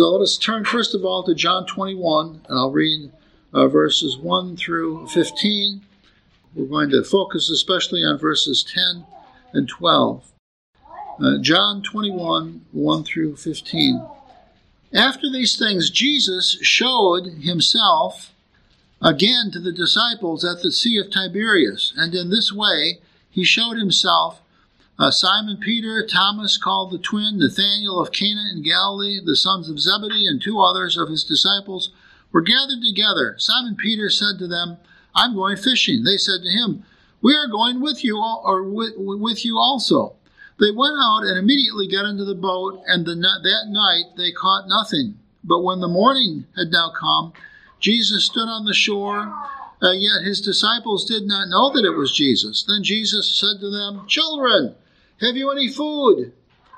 So let us turn first of all to John 21, and I'll read verses 1 through 15. We're going to focus especially on verses 10 and 12. John 21, 1 through 15. After these things, Jesus showed himself again to the disciples at the Sea of Tiberias, and in this way he showed himself Simon Peter, Thomas called the twin, Nathanael of Cana in Galilee, the sons of Zebedee, and two others of his disciples were gathered together. Simon Peter said to them, "I'm going fishing." They said to him, "We are going with you, also." They went out and immediately got into the boat, and that night they caught nothing. But when the morning had now come, Jesus stood on the shore, yet his disciples did not know that it was Jesus. Then Jesus said to them, "Children, have you any food?"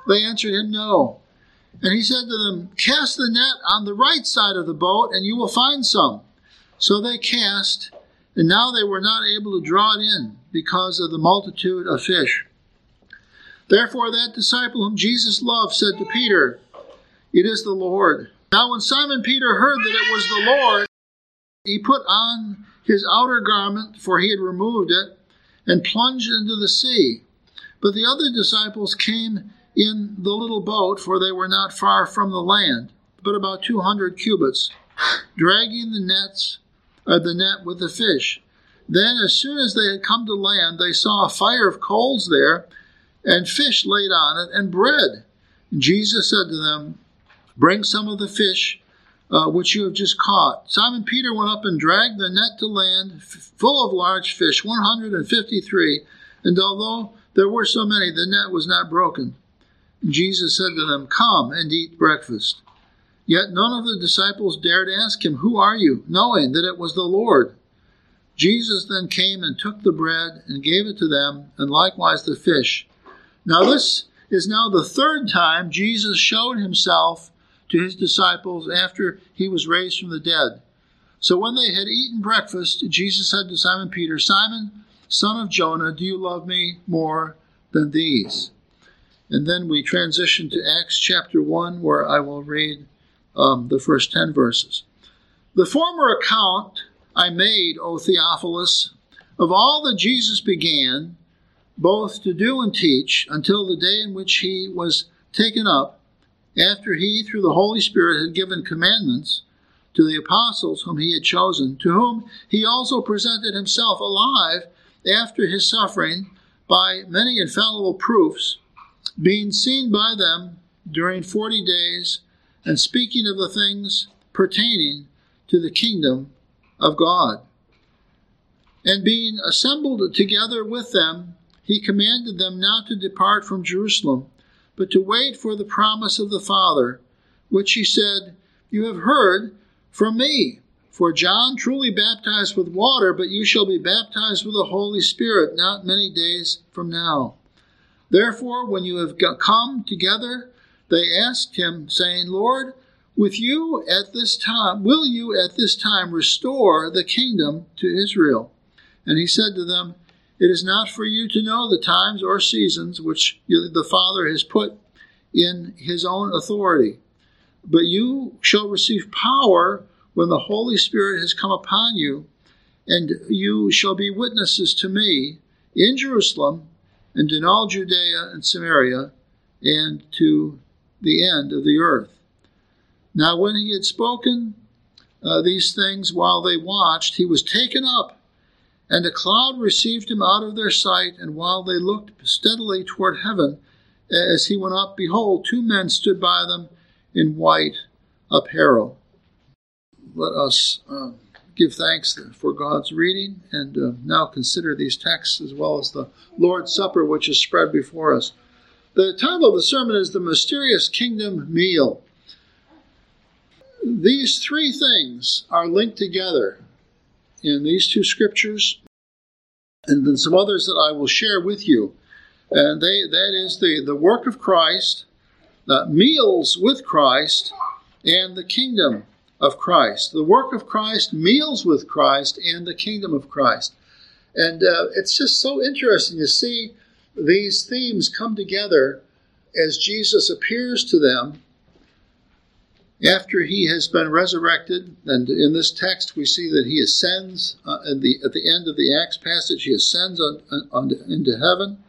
They answered him, "No." And he said to them, "Cast the net on the right side of the boat, and you will find some." So they cast, and now they were not able to draw it in because of the multitude of fish. Therefore that disciple whom Jesus loved said to Peter, "It is the Lord." Now when Simon Peter heard that it was the Lord, he put on his outer garment, for he had removed it, and plunged into the sea. But the other disciples came in the little boat, for they were not far from the land, but about 200 cubits, dragging the net with the fish. Then as soon as they had come to land, they saw a fire of coals there, and fish laid on it, and bread. And Jesus said to them, "Bring some of the fish which you have just caught." Simon Peter went up and dragged the net to land, full of large fish, 153. And although there were so many, the net was not broken. And Jesus said to them, "Come and eat breakfast." Yet none of the disciples dared ask him, "Who are you?" knowing that it was the Lord. Jesus then came and took the bread and gave it to them, and likewise the fish. Now this is now the third time Jesus showed himself to his disciples after he was raised from the dead. So when they had eaten breakfast, Jesus said to Simon Peter, "Simon, son of Jonah, do you love me more than these?" And then we transition to Acts chapter 1, where I will read the first 10 verses. "The former account I made, O Theophilus, of all that Jesus began, both to do and teach, until the day in which he was taken up, after he, through the Holy Spirit, had given commandments to the apostles whom he had chosen, to whom he also presented himself alive after his suffering by many infallible proofs, being seen by them during 40 days, and speaking of the things pertaining to the kingdom of God. And being assembled together with them, he commanded them not to depart from Jerusalem, but to wait for the promise of the Father, which he said, 'You have heard from me. For John truly baptized with water, but you shall be baptized with the Holy Spirit not many days from now.' Therefore, when you have come together, they asked him, saying, 'Lord, will you at this time restore the kingdom to Israel?' And he said to them, 'It is not for you to know the times or seasons which the Father has put in his own authority, but you shall receive power when the Holy Spirit has come upon you, and you shall be witnesses to me in Jerusalem and in all Judea and Samaria and to the end of the earth.' Now when he had spoken these things while they watched, he was taken up, and a cloud received him out of their sight, and while they looked steadily toward heaven as he went up, behold, two men stood by them in white apparel." Let us give thanks for God's reading, and now consider these texts as well as the Lord's Supper, which is spread before us. The title of the sermon is "The Mysterious Kingdom Meal." These three things are linked together in these two scriptures, and then some others that I will share with you. And that is the work of Christ, meals with Christ, and the kingdom of Christ. The work of Christ, meals with Christ, and the kingdom of Christ. And it's just so interesting to see these themes come together as Jesus appears to them after he has been resurrected, and in this text we see that he ascends, at the end of the Acts passage, he ascends into heaven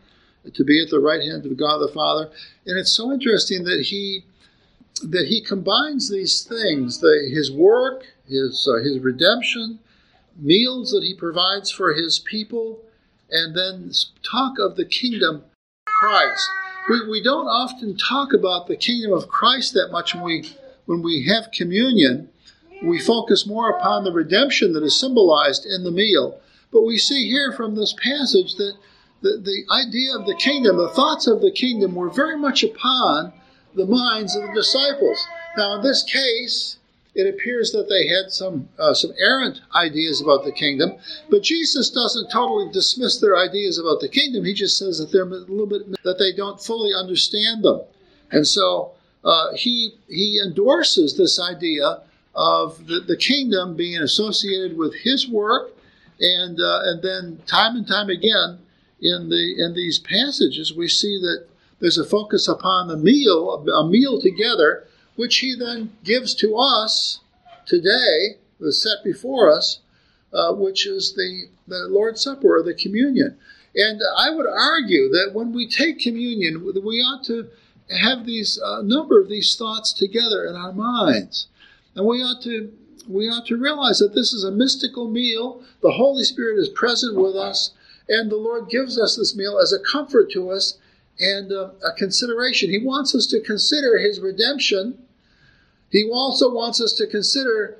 to be at the right hand of God the Father. And it's so interesting that he combines these things, his work, his redemption, meals that he provides for his people, and then talk of the kingdom of Christ. We don't often talk about the kingdom of Christ that much when we have communion. We focus more upon the redemption that is symbolized in the meal. But we see here from this passage that the idea of the kingdom, the thoughts of the kingdom, were very much upon the minds of the disciples. Now, in this case, it appears that they had some errant ideas about the kingdom, but Jesus doesn't totally dismiss their ideas about the kingdom. He just says that they're a little bit, that they don't fully understand them, and so he endorses this idea of the kingdom being associated with his work, and then time and time again in these passages we see that there's a focus upon the meal, a meal together, which he then gives to us today, the set before us, which is the Lord's Supper, or the communion. And I would argue that when we take communion, we ought to have a number of these thoughts together in our minds. And we ought to realize that this is a mystical meal. The Holy Spirit is present with us, and the Lord gives us this meal as a comfort to us and a consideration. He wants us to consider his redemption. He also wants us to consider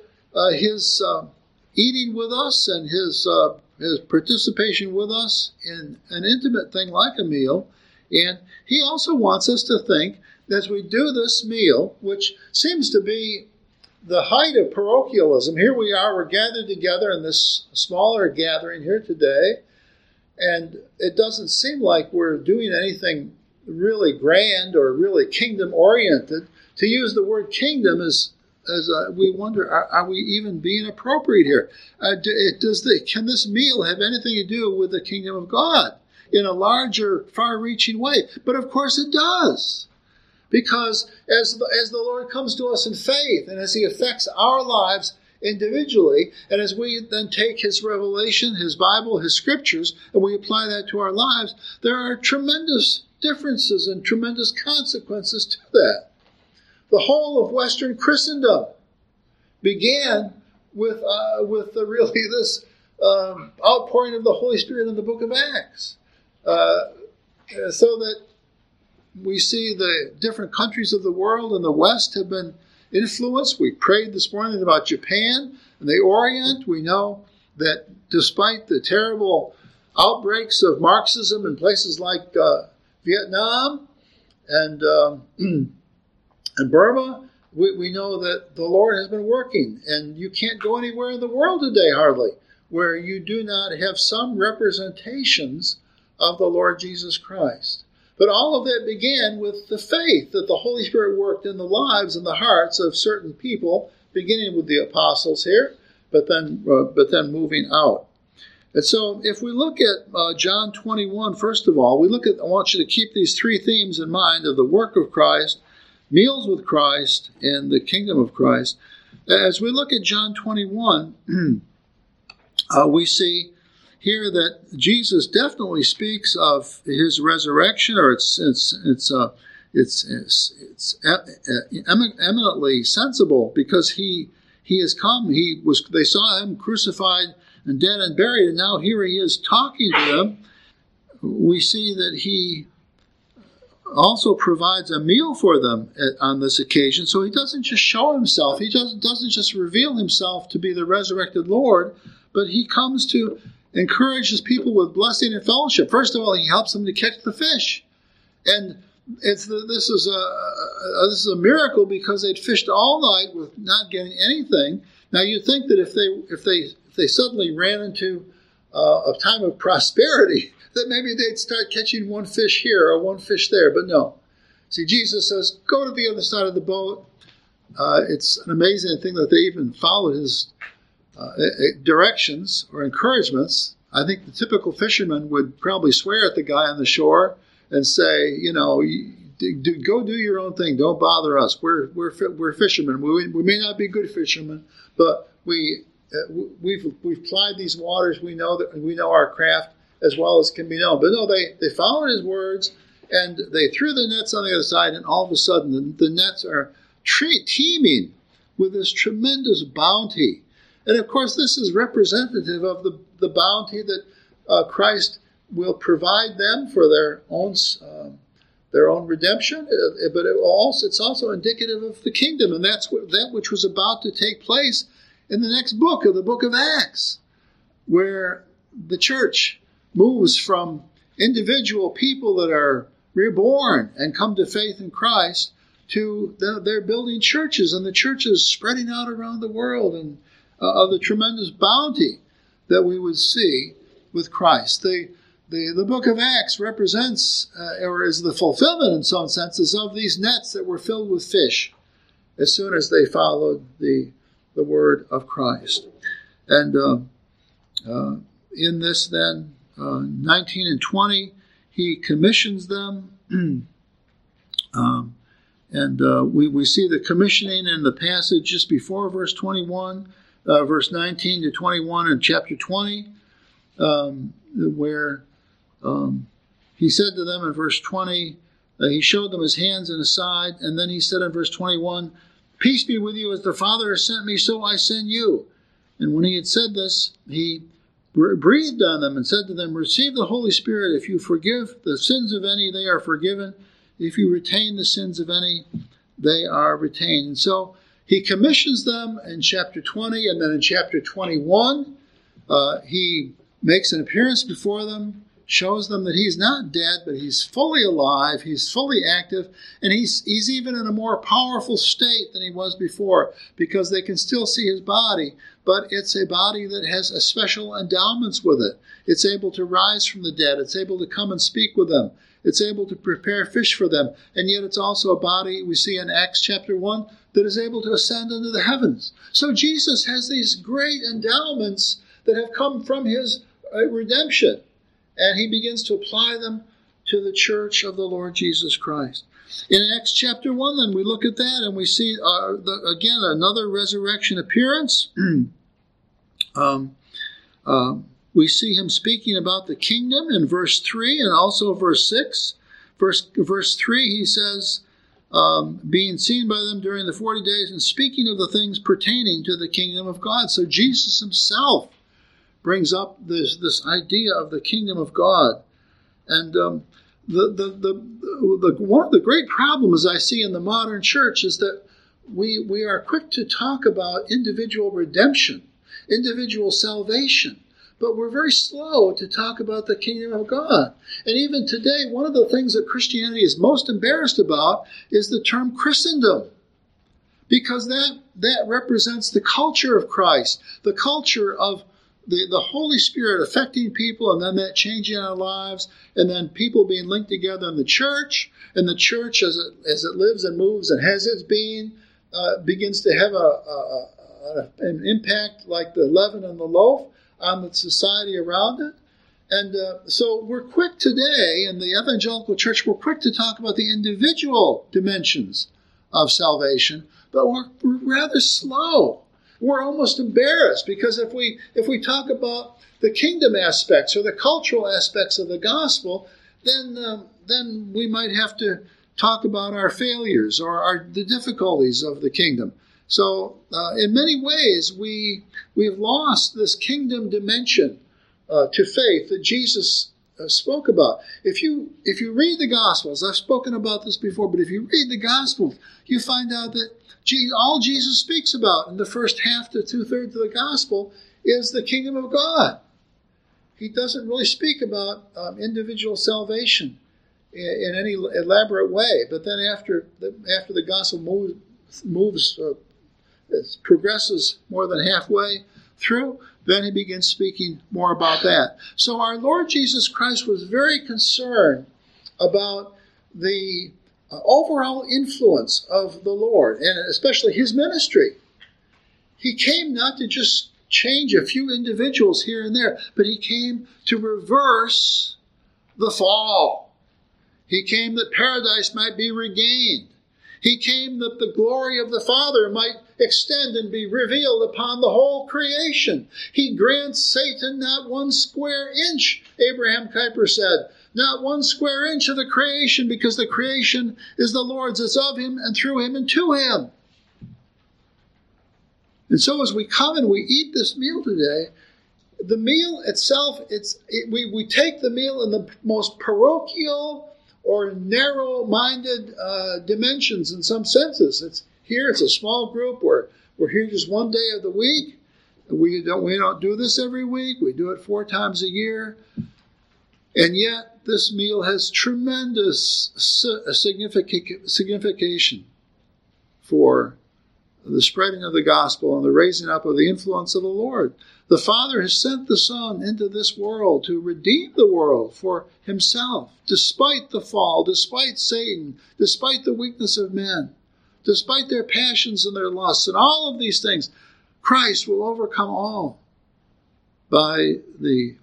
his eating with us and his participation with us in an intimate thing like a meal. And he also wants us to think, as we do this meal, which seems to be the height of parochialism. Here we are, we're gathered together in this smaller gathering here today, and it doesn't seem like we're doing anything really grand or really kingdom-oriented. To use the word kingdom is we wonder, are we even being appropriate here? Can this meal have anything to do with the kingdom of God in a larger, far-reaching way? But of course it does, because as the Lord comes to us in faith and as he affects our lives individually, and as we then take his revelation, his Bible, his scriptures, and we apply that to our lives, there are tremendous differences and tremendous consequences to that. The whole of Western Christendom began with outpouring of the Holy Spirit in the book of Acts, so that we see the different countries of the world and the West have been influence. We prayed this morning about Japan and the Orient. We know that despite the terrible outbreaks of Marxism in places like Vietnam and Burma, we know that the Lord has been working. And you can't go anywhere in the world today, hardly, where you do not have some representations of the Lord Jesus Christ. But all of that began with the faith that the Holy Spirit worked in the lives and the hearts of certain people, beginning with the apostles here, but then moving out. And so if we look at John 21, first of all, I want you to keep these three themes in mind of the work of Christ, meals with Christ, and the kingdom of Christ. As we look at John 21, we see here that Jesus definitely speaks of his resurrection, or it's eminently sensible, because he has come. They saw him crucified and dead and buried, and now here he is talking to them. We see that he also provides a meal for them on this occasion. So he doesn't just show himself. He doesn't just reveal himself to be the resurrected Lord, but he comes to encourages people with blessing and fellowship. First of all, he helps them to catch the fish. And this is a miracle, because they'd fished all night with not getting anything. Now, you'd think that if they suddenly ran into a time of prosperity, that maybe they'd start catching one fish here or one fish there, but no. See, Jesus says, go to the other side of the boat. It's an amazing thing that they even followed his directions or encouragements. I think the typical fisherman would probably swear at the guy on the shore and say, Go do your own thing. Don't bother us. We're fishermen. We may not be good fishermen, but we've plied these waters. We know our craft as well as can be known. But no, they followed his words, and they threw the nets on the other side, and all of a sudden the nets are teeming with this tremendous bounty. And of course, this is representative of the bounty that Christ will provide them for their own redemption, but it's also indicative of the kingdom, and that's that which was about to take place in the next book of the book of Acts, where the church moves from individual people that are reborn and come to faith in Christ to they're building churches, and the churches spreading out around the world, and of the tremendous bounty that we would see with Christ. The book of Acts represents, or is the fulfillment in some senses, of these nets that were filled with fish as soon as they followed the word of Christ. And in this then, 19 and 20, he commissions them. We see the commissioning in the passage just before verse 21, verse 19 to 21 in chapter 20. Where he said to them in verse 20, he showed them his hands and his side, and then he said in verse 21, "Peace be with you, as the Father has sent me, so I send you." And when he had said this, he breathed on them and said to them, "Receive the Holy Spirit. If you forgive the sins of any, they are forgiven. If you retain the sins of any, they are retained." And so he commissions them in chapter 20, and then in chapter 21, he makes an appearance before them, shows them that he's not dead, but he's fully alive, he's fully active, and he's even in a more powerful state than he was before, because they can still see his body, but it's a body that has a special endowments with it. It's able to rise from the dead, it's able to come and speak with them, it's able to prepare fish for them, and yet it's also a body, we see in Acts chapter 1, that is able to ascend into the heavens. So Jesus has these great endowments that have come from his redemption, and he begins to apply them to the church of the Lord Jesus Christ. In Acts chapter 1, then, we look at that, and we see, again, another resurrection appearance. We see him speaking about the kingdom in verse 3 and also verse 6. Verse 3, he says, being seen by them during the 40 days and speaking of the things pertaining to the kingdom of God. So Jesus himself brings up this idea of the kingdom of God. And one of the great problems I see in the modern church is that we are quick to talk about individual redemption, individual salvation, but we're very slow to talk about the kingdom of God. And even today, one of the things that Christianity is most embarrassed about is the term Christendom, because that represents the culture of Christ, the culture of the Holy Spirit affecting people, and then that changing our lives, and then people being linked together in the church, and the church as it lives and moves and has its being, begins to have an impact like the leaven and the loaf on the society around it. And so we're quick today in the evangelical church, we're quick to talk about the individual dimensions of salvation, but we're rather slow. We're almost embarrassed, because if we talk about the kingdom aspects or the cultural aspects of the gospel, then we might have to talk about our failures or the difficulties of the kingdom. So in many ways, we've lost this kingdom dimension to faith that Jesus spoke about. If you read the Gospels, I've spoken about this before, but if you read the Gospels, you find out that all Jesus speaks about in the first half to two-thirds of the gospel is the kingdom of God. He doesn't really speak about individual salvation in any elaborate way. But then after the gospel progresses more than halfway through, then he begins speaking more about that. So our Lord Jesus Christ was very concerned about the overall influence of the Lord, and especially his ministry. He came not to just change a few individuals here and there, but he came to reverse the fall. He came that paradise might be regained. He came that the glory of the Father might extend and be revealed upon the whole creation. He grants Satan not one square inch, Abraham Kuyper said, not one square inch of the creation, because the creation is the Lord's, it's of him and through him and to him. And so as we come and we eat this meal today, the meal itself, we take the meal in the most parochial or narrow-minded dimensions in some senses. It's a small group. We're here just one day of the week. We don't do this every week. We do it 4 times a year. And yet this meal has tremendous signification for the spreading of the gospel and the raising up of the influence of the Lord. The Father has sent the Son into this world to redeem the world for himself, despite the fall, despite Satan, despite the weakness of men, despite their passions and their lusts, and all of these things. Christ will overcome all by the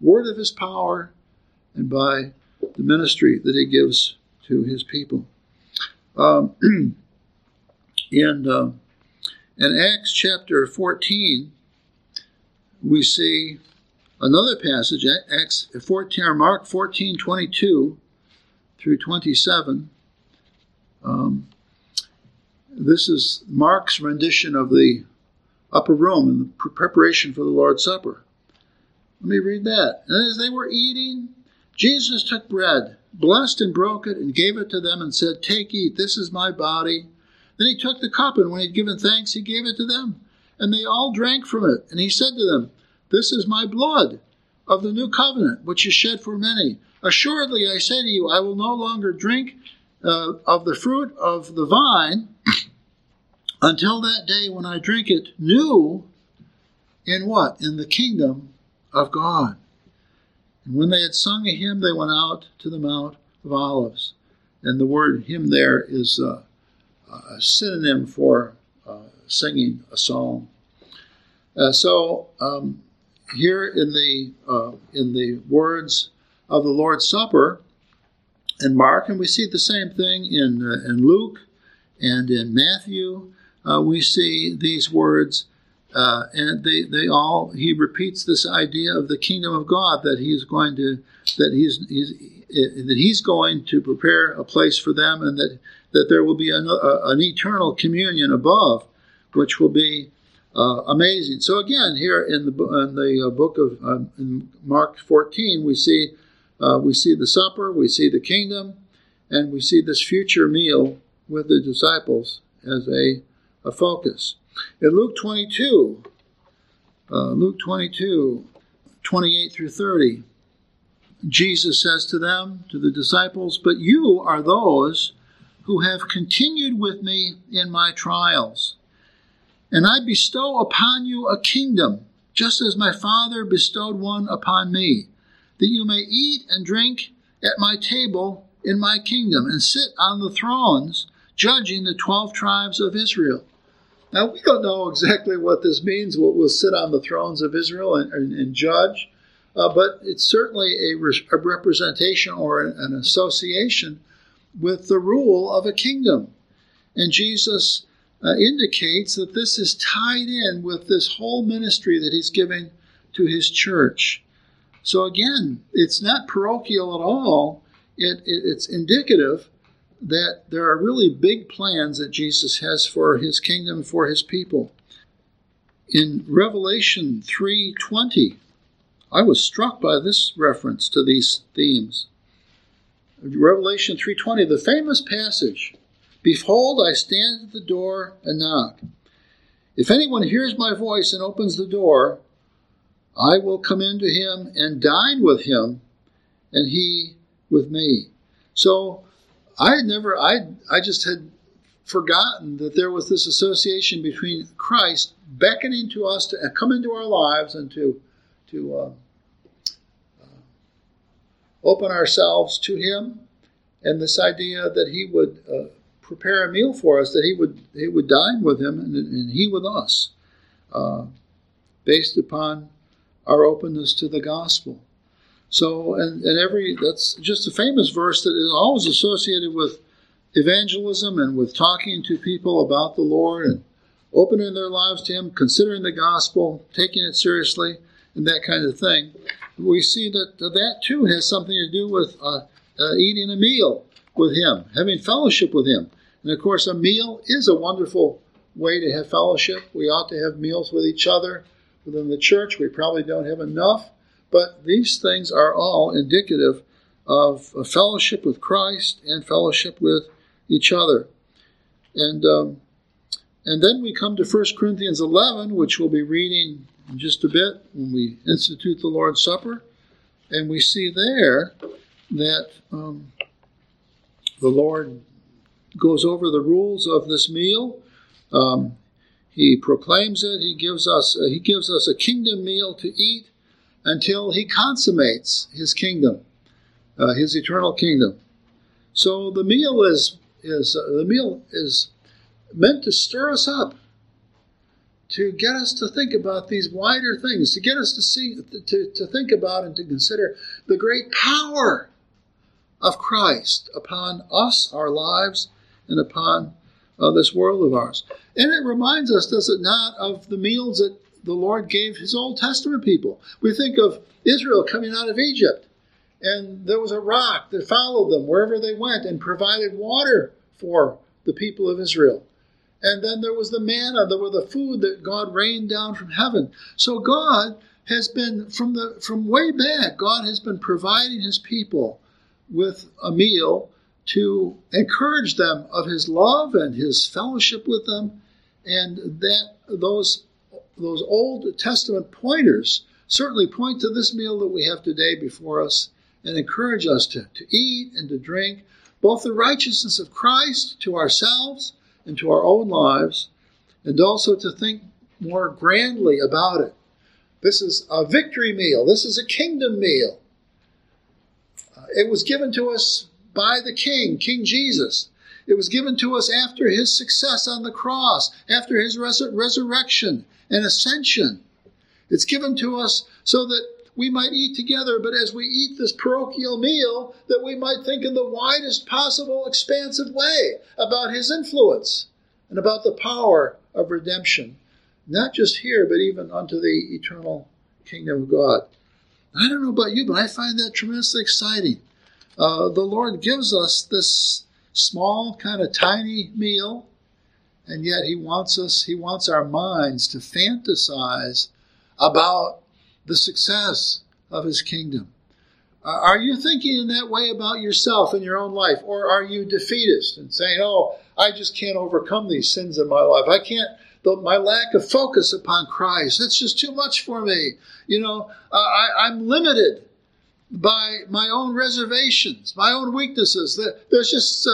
word of his power and by the ministry that he gives to his people. In Acts chapter 14, we see another passage, Acts 14, or Mark 14, 22 through 27. This is Mark's rendition of the upper room in the preparation for the Lord's Supper. Let me read that. And as they were eating, Jesus took bread, blessed and broke it, and gave it to them and said, "Take, eat, this is my body." Then he took the cup, and when he had given thanks, he gave it to them. And they all drank from it. And he said to them, "This is my blood of the new covenant, which is shed for many. Assuredly, I say to you, I will no longer drink of the fruit of the vine until that day when I drink it new in what? In the kingdom of God." And when they had sung a hymn, they went out to the Mount of Olives. And the word hymn there is a synonym for singing a psalm. So here in the words of the Lord's Supper in Mark, and we see the same thing in Luke and in Matthew. We see these words, and he repeats this idea of the kingdom of God, that he's going to prepare a place for them, and that there will be an eternal communion above, which will be amazing. So again, here in the book of in Mark 14, we see the supper, we see the kingdom, and we see this future meal with the disciples as a focus. In Luke 22, 28 through 30, Jesus says to them, to the disciples, "But you are those who have continued with me in my trials. And I bestow upon you a kingdom, just as my Father bestowed one upon me, that you may eat and drink at my table in my kingdom, and sit on the thrones, judging the 12 tribes of Israel." Now, we don't know exactly what this means, what will sit on the thrones of Israel and judge, but it's certainly a representation or an association with the rule of a kingdom. And Jesus indicates that this is tied in with this whole ministry that he's giving to his church. So again, it's not parochial at all. It's indicative that there are really big plans that Jesus has for his kingdom, for his people. In Revelation 3:20, I was struck by this reference to these themes. Revelation 3:20, the famous passage, "Behold, I stand at the door and knock. If anyone hears my voice and opens the door, I will come in to him and dine with him, and he with me." So I just had forgotten that there was this association between Christ beckoning to us to come into our lives and to open ourselves to him, and this idea that he would prepare a meal for us, that he would dine with him and he with us, based upon our openness to the gospel. So, that's just a famous verse that is always associated with evangelism and with talking to people about the Lord and opening their lives to Him, considering the gospel, taking it seriously, and that kind of thing. We see that that too has something to do with eating a meal with Him, having fellowship with Him. And of course, a meal is a wonderful way to have fellowship. We ought to have meals with each other within the church. We probably don't have enough, but these things are all indicative of a fellowship with Christ and fellowship with each other. And then we come to 1 Corinthians 11, which we'll be reading in just a bit when we institute the Lord's Supper. And we see there that the Lord goes over the rules of this meal. He proclaims it. He gives us a kingdom meal to eat until He consummates His kingdom, His eternal kingdom. So the meal is meant to stir us up, to get us to think about these wider things, to get us to see, to think about and to consider the great power of Christ upon us, our lives, and upon this world of ours. And it reminds us, does it not, of the meals that the Lord gave His Old Testament people. We think of Israel coming out of Egypt, and there was a rock that followed them wherever they went and provided water for the people of Israel. And then there was the manna, there were the food that God rained down from heaven. So God has been, from way back, God has been providing His people with a meal to encourage them of His love and His fellowship with them, and that those Old Testament pointers certainly point to this meal that we have today before us and encourage us to eat and to drink both the righteousness of Christ to ourselves and to our own lives, and also to think more grandly about it. This is a victory meal. This is a kingdom meal. It was given to us by the King, King Jesus. It was given to us after His success on the cross, after His resurrection and ascension. It's given to us so that we might eat together, but as we eat this parochial meal, that we might think in the widest possible expansive way about His influence and about the power of redemption, not just here, but even unto the eternal kingdom of God. I don't know about you, but I find that tremendously exciting. The Lord gives us this small, kind of tiny meal, and yet He wants our minds to fantasize about the success of His kingdom. Are you thinking in that way about yourself in your own life, or are you defeatist and saying, "Oh, I just can't overcome these sins in my life. I can't. My lack of focus upon Christ—that's just too much for me. You know, I'm limited by my own reservations, my own weaknesses. There's just,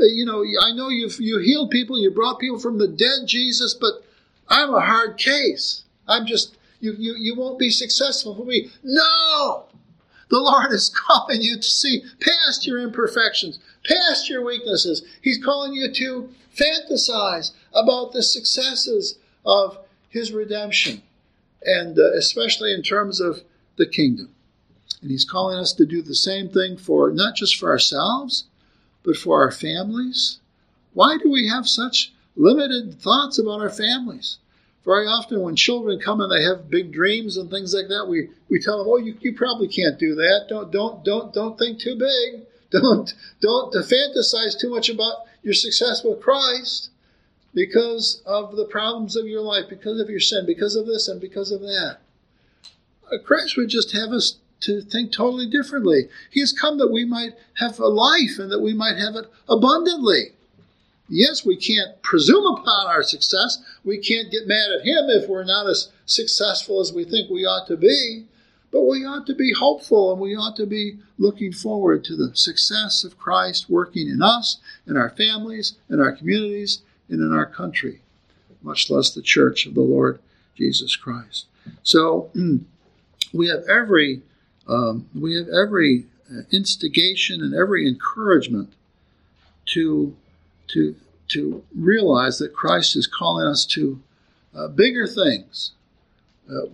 you know, I know you healed people, you brought people from the dead, Jesus, but I'm a hard case. I'm just you won't be successful for me." No, the Lord is calling you to see past your imperfections, past your weaknesses. He's calling you to fantasize about the successes of His redemption, and especially in terms of the kingdom. And He's calling us to do the same thing for not just for ourselves, but for our families. Why do we have such limited thoughts about our families? Very often when children come and they have big dreams and things like that, we tell them, "Oh, you probably can't do that. Don't think too big. Don't fantasize too much about your success with Christ because of the problems of your life, because of your sin, because of this and because of that." Christ would just have us to think totally differently. He has come that we might have a life and that we might have it abundantly. Yes, we can't presume upon our success. We can't get mad at Him if we're not as successful as we think we ought to be. But we ought to be hopeful and we ought to be looking forward to the success of Christ working in us, in our families, in our communities, and in our country, much less the church of the Lord Jesus Christ. So we have every instigation and every encouragement to realize that Christ is calling us to bigger things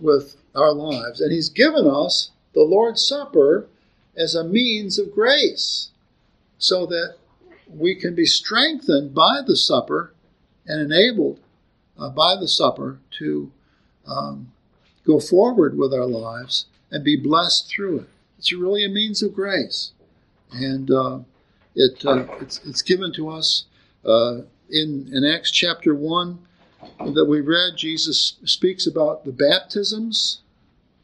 with our lives, and He's given us the Lord's Supper as a means of grace so that we can be strengthened by the supper and enabled by the supper to go forward with our lives and be blessed through it. It's really a means of grace. And it's given to us in Acts chapter 1 that we read. Jesus speaks about the baptisms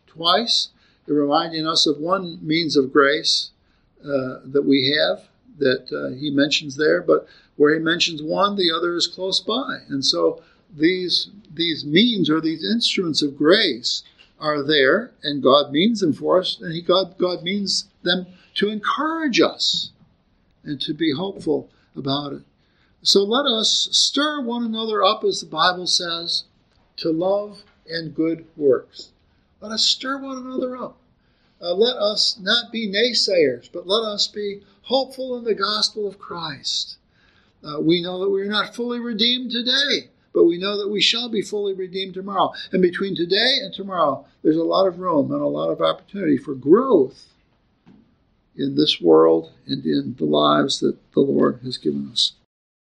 twice, reminding us of one means of grace that we have that he mentions there. But where he mentions one, the other is close by. And so these means or these instruments of grace are there, and God means them for us, and God means them to encourage us and to be hopeful about it. So let us stir one another up, as the Bible says, to love and good works. Let us stir one another up. Let us not be naysayers, but let us be hopeful in the gospel of Christ. We know that we are not fully redeemed today, but we know that we shall be fully redeemed tomorrow. And between today and tomorrow, there's a lot of room and a lot of opportunity for growth in this world and in the lives that the Lord has given us.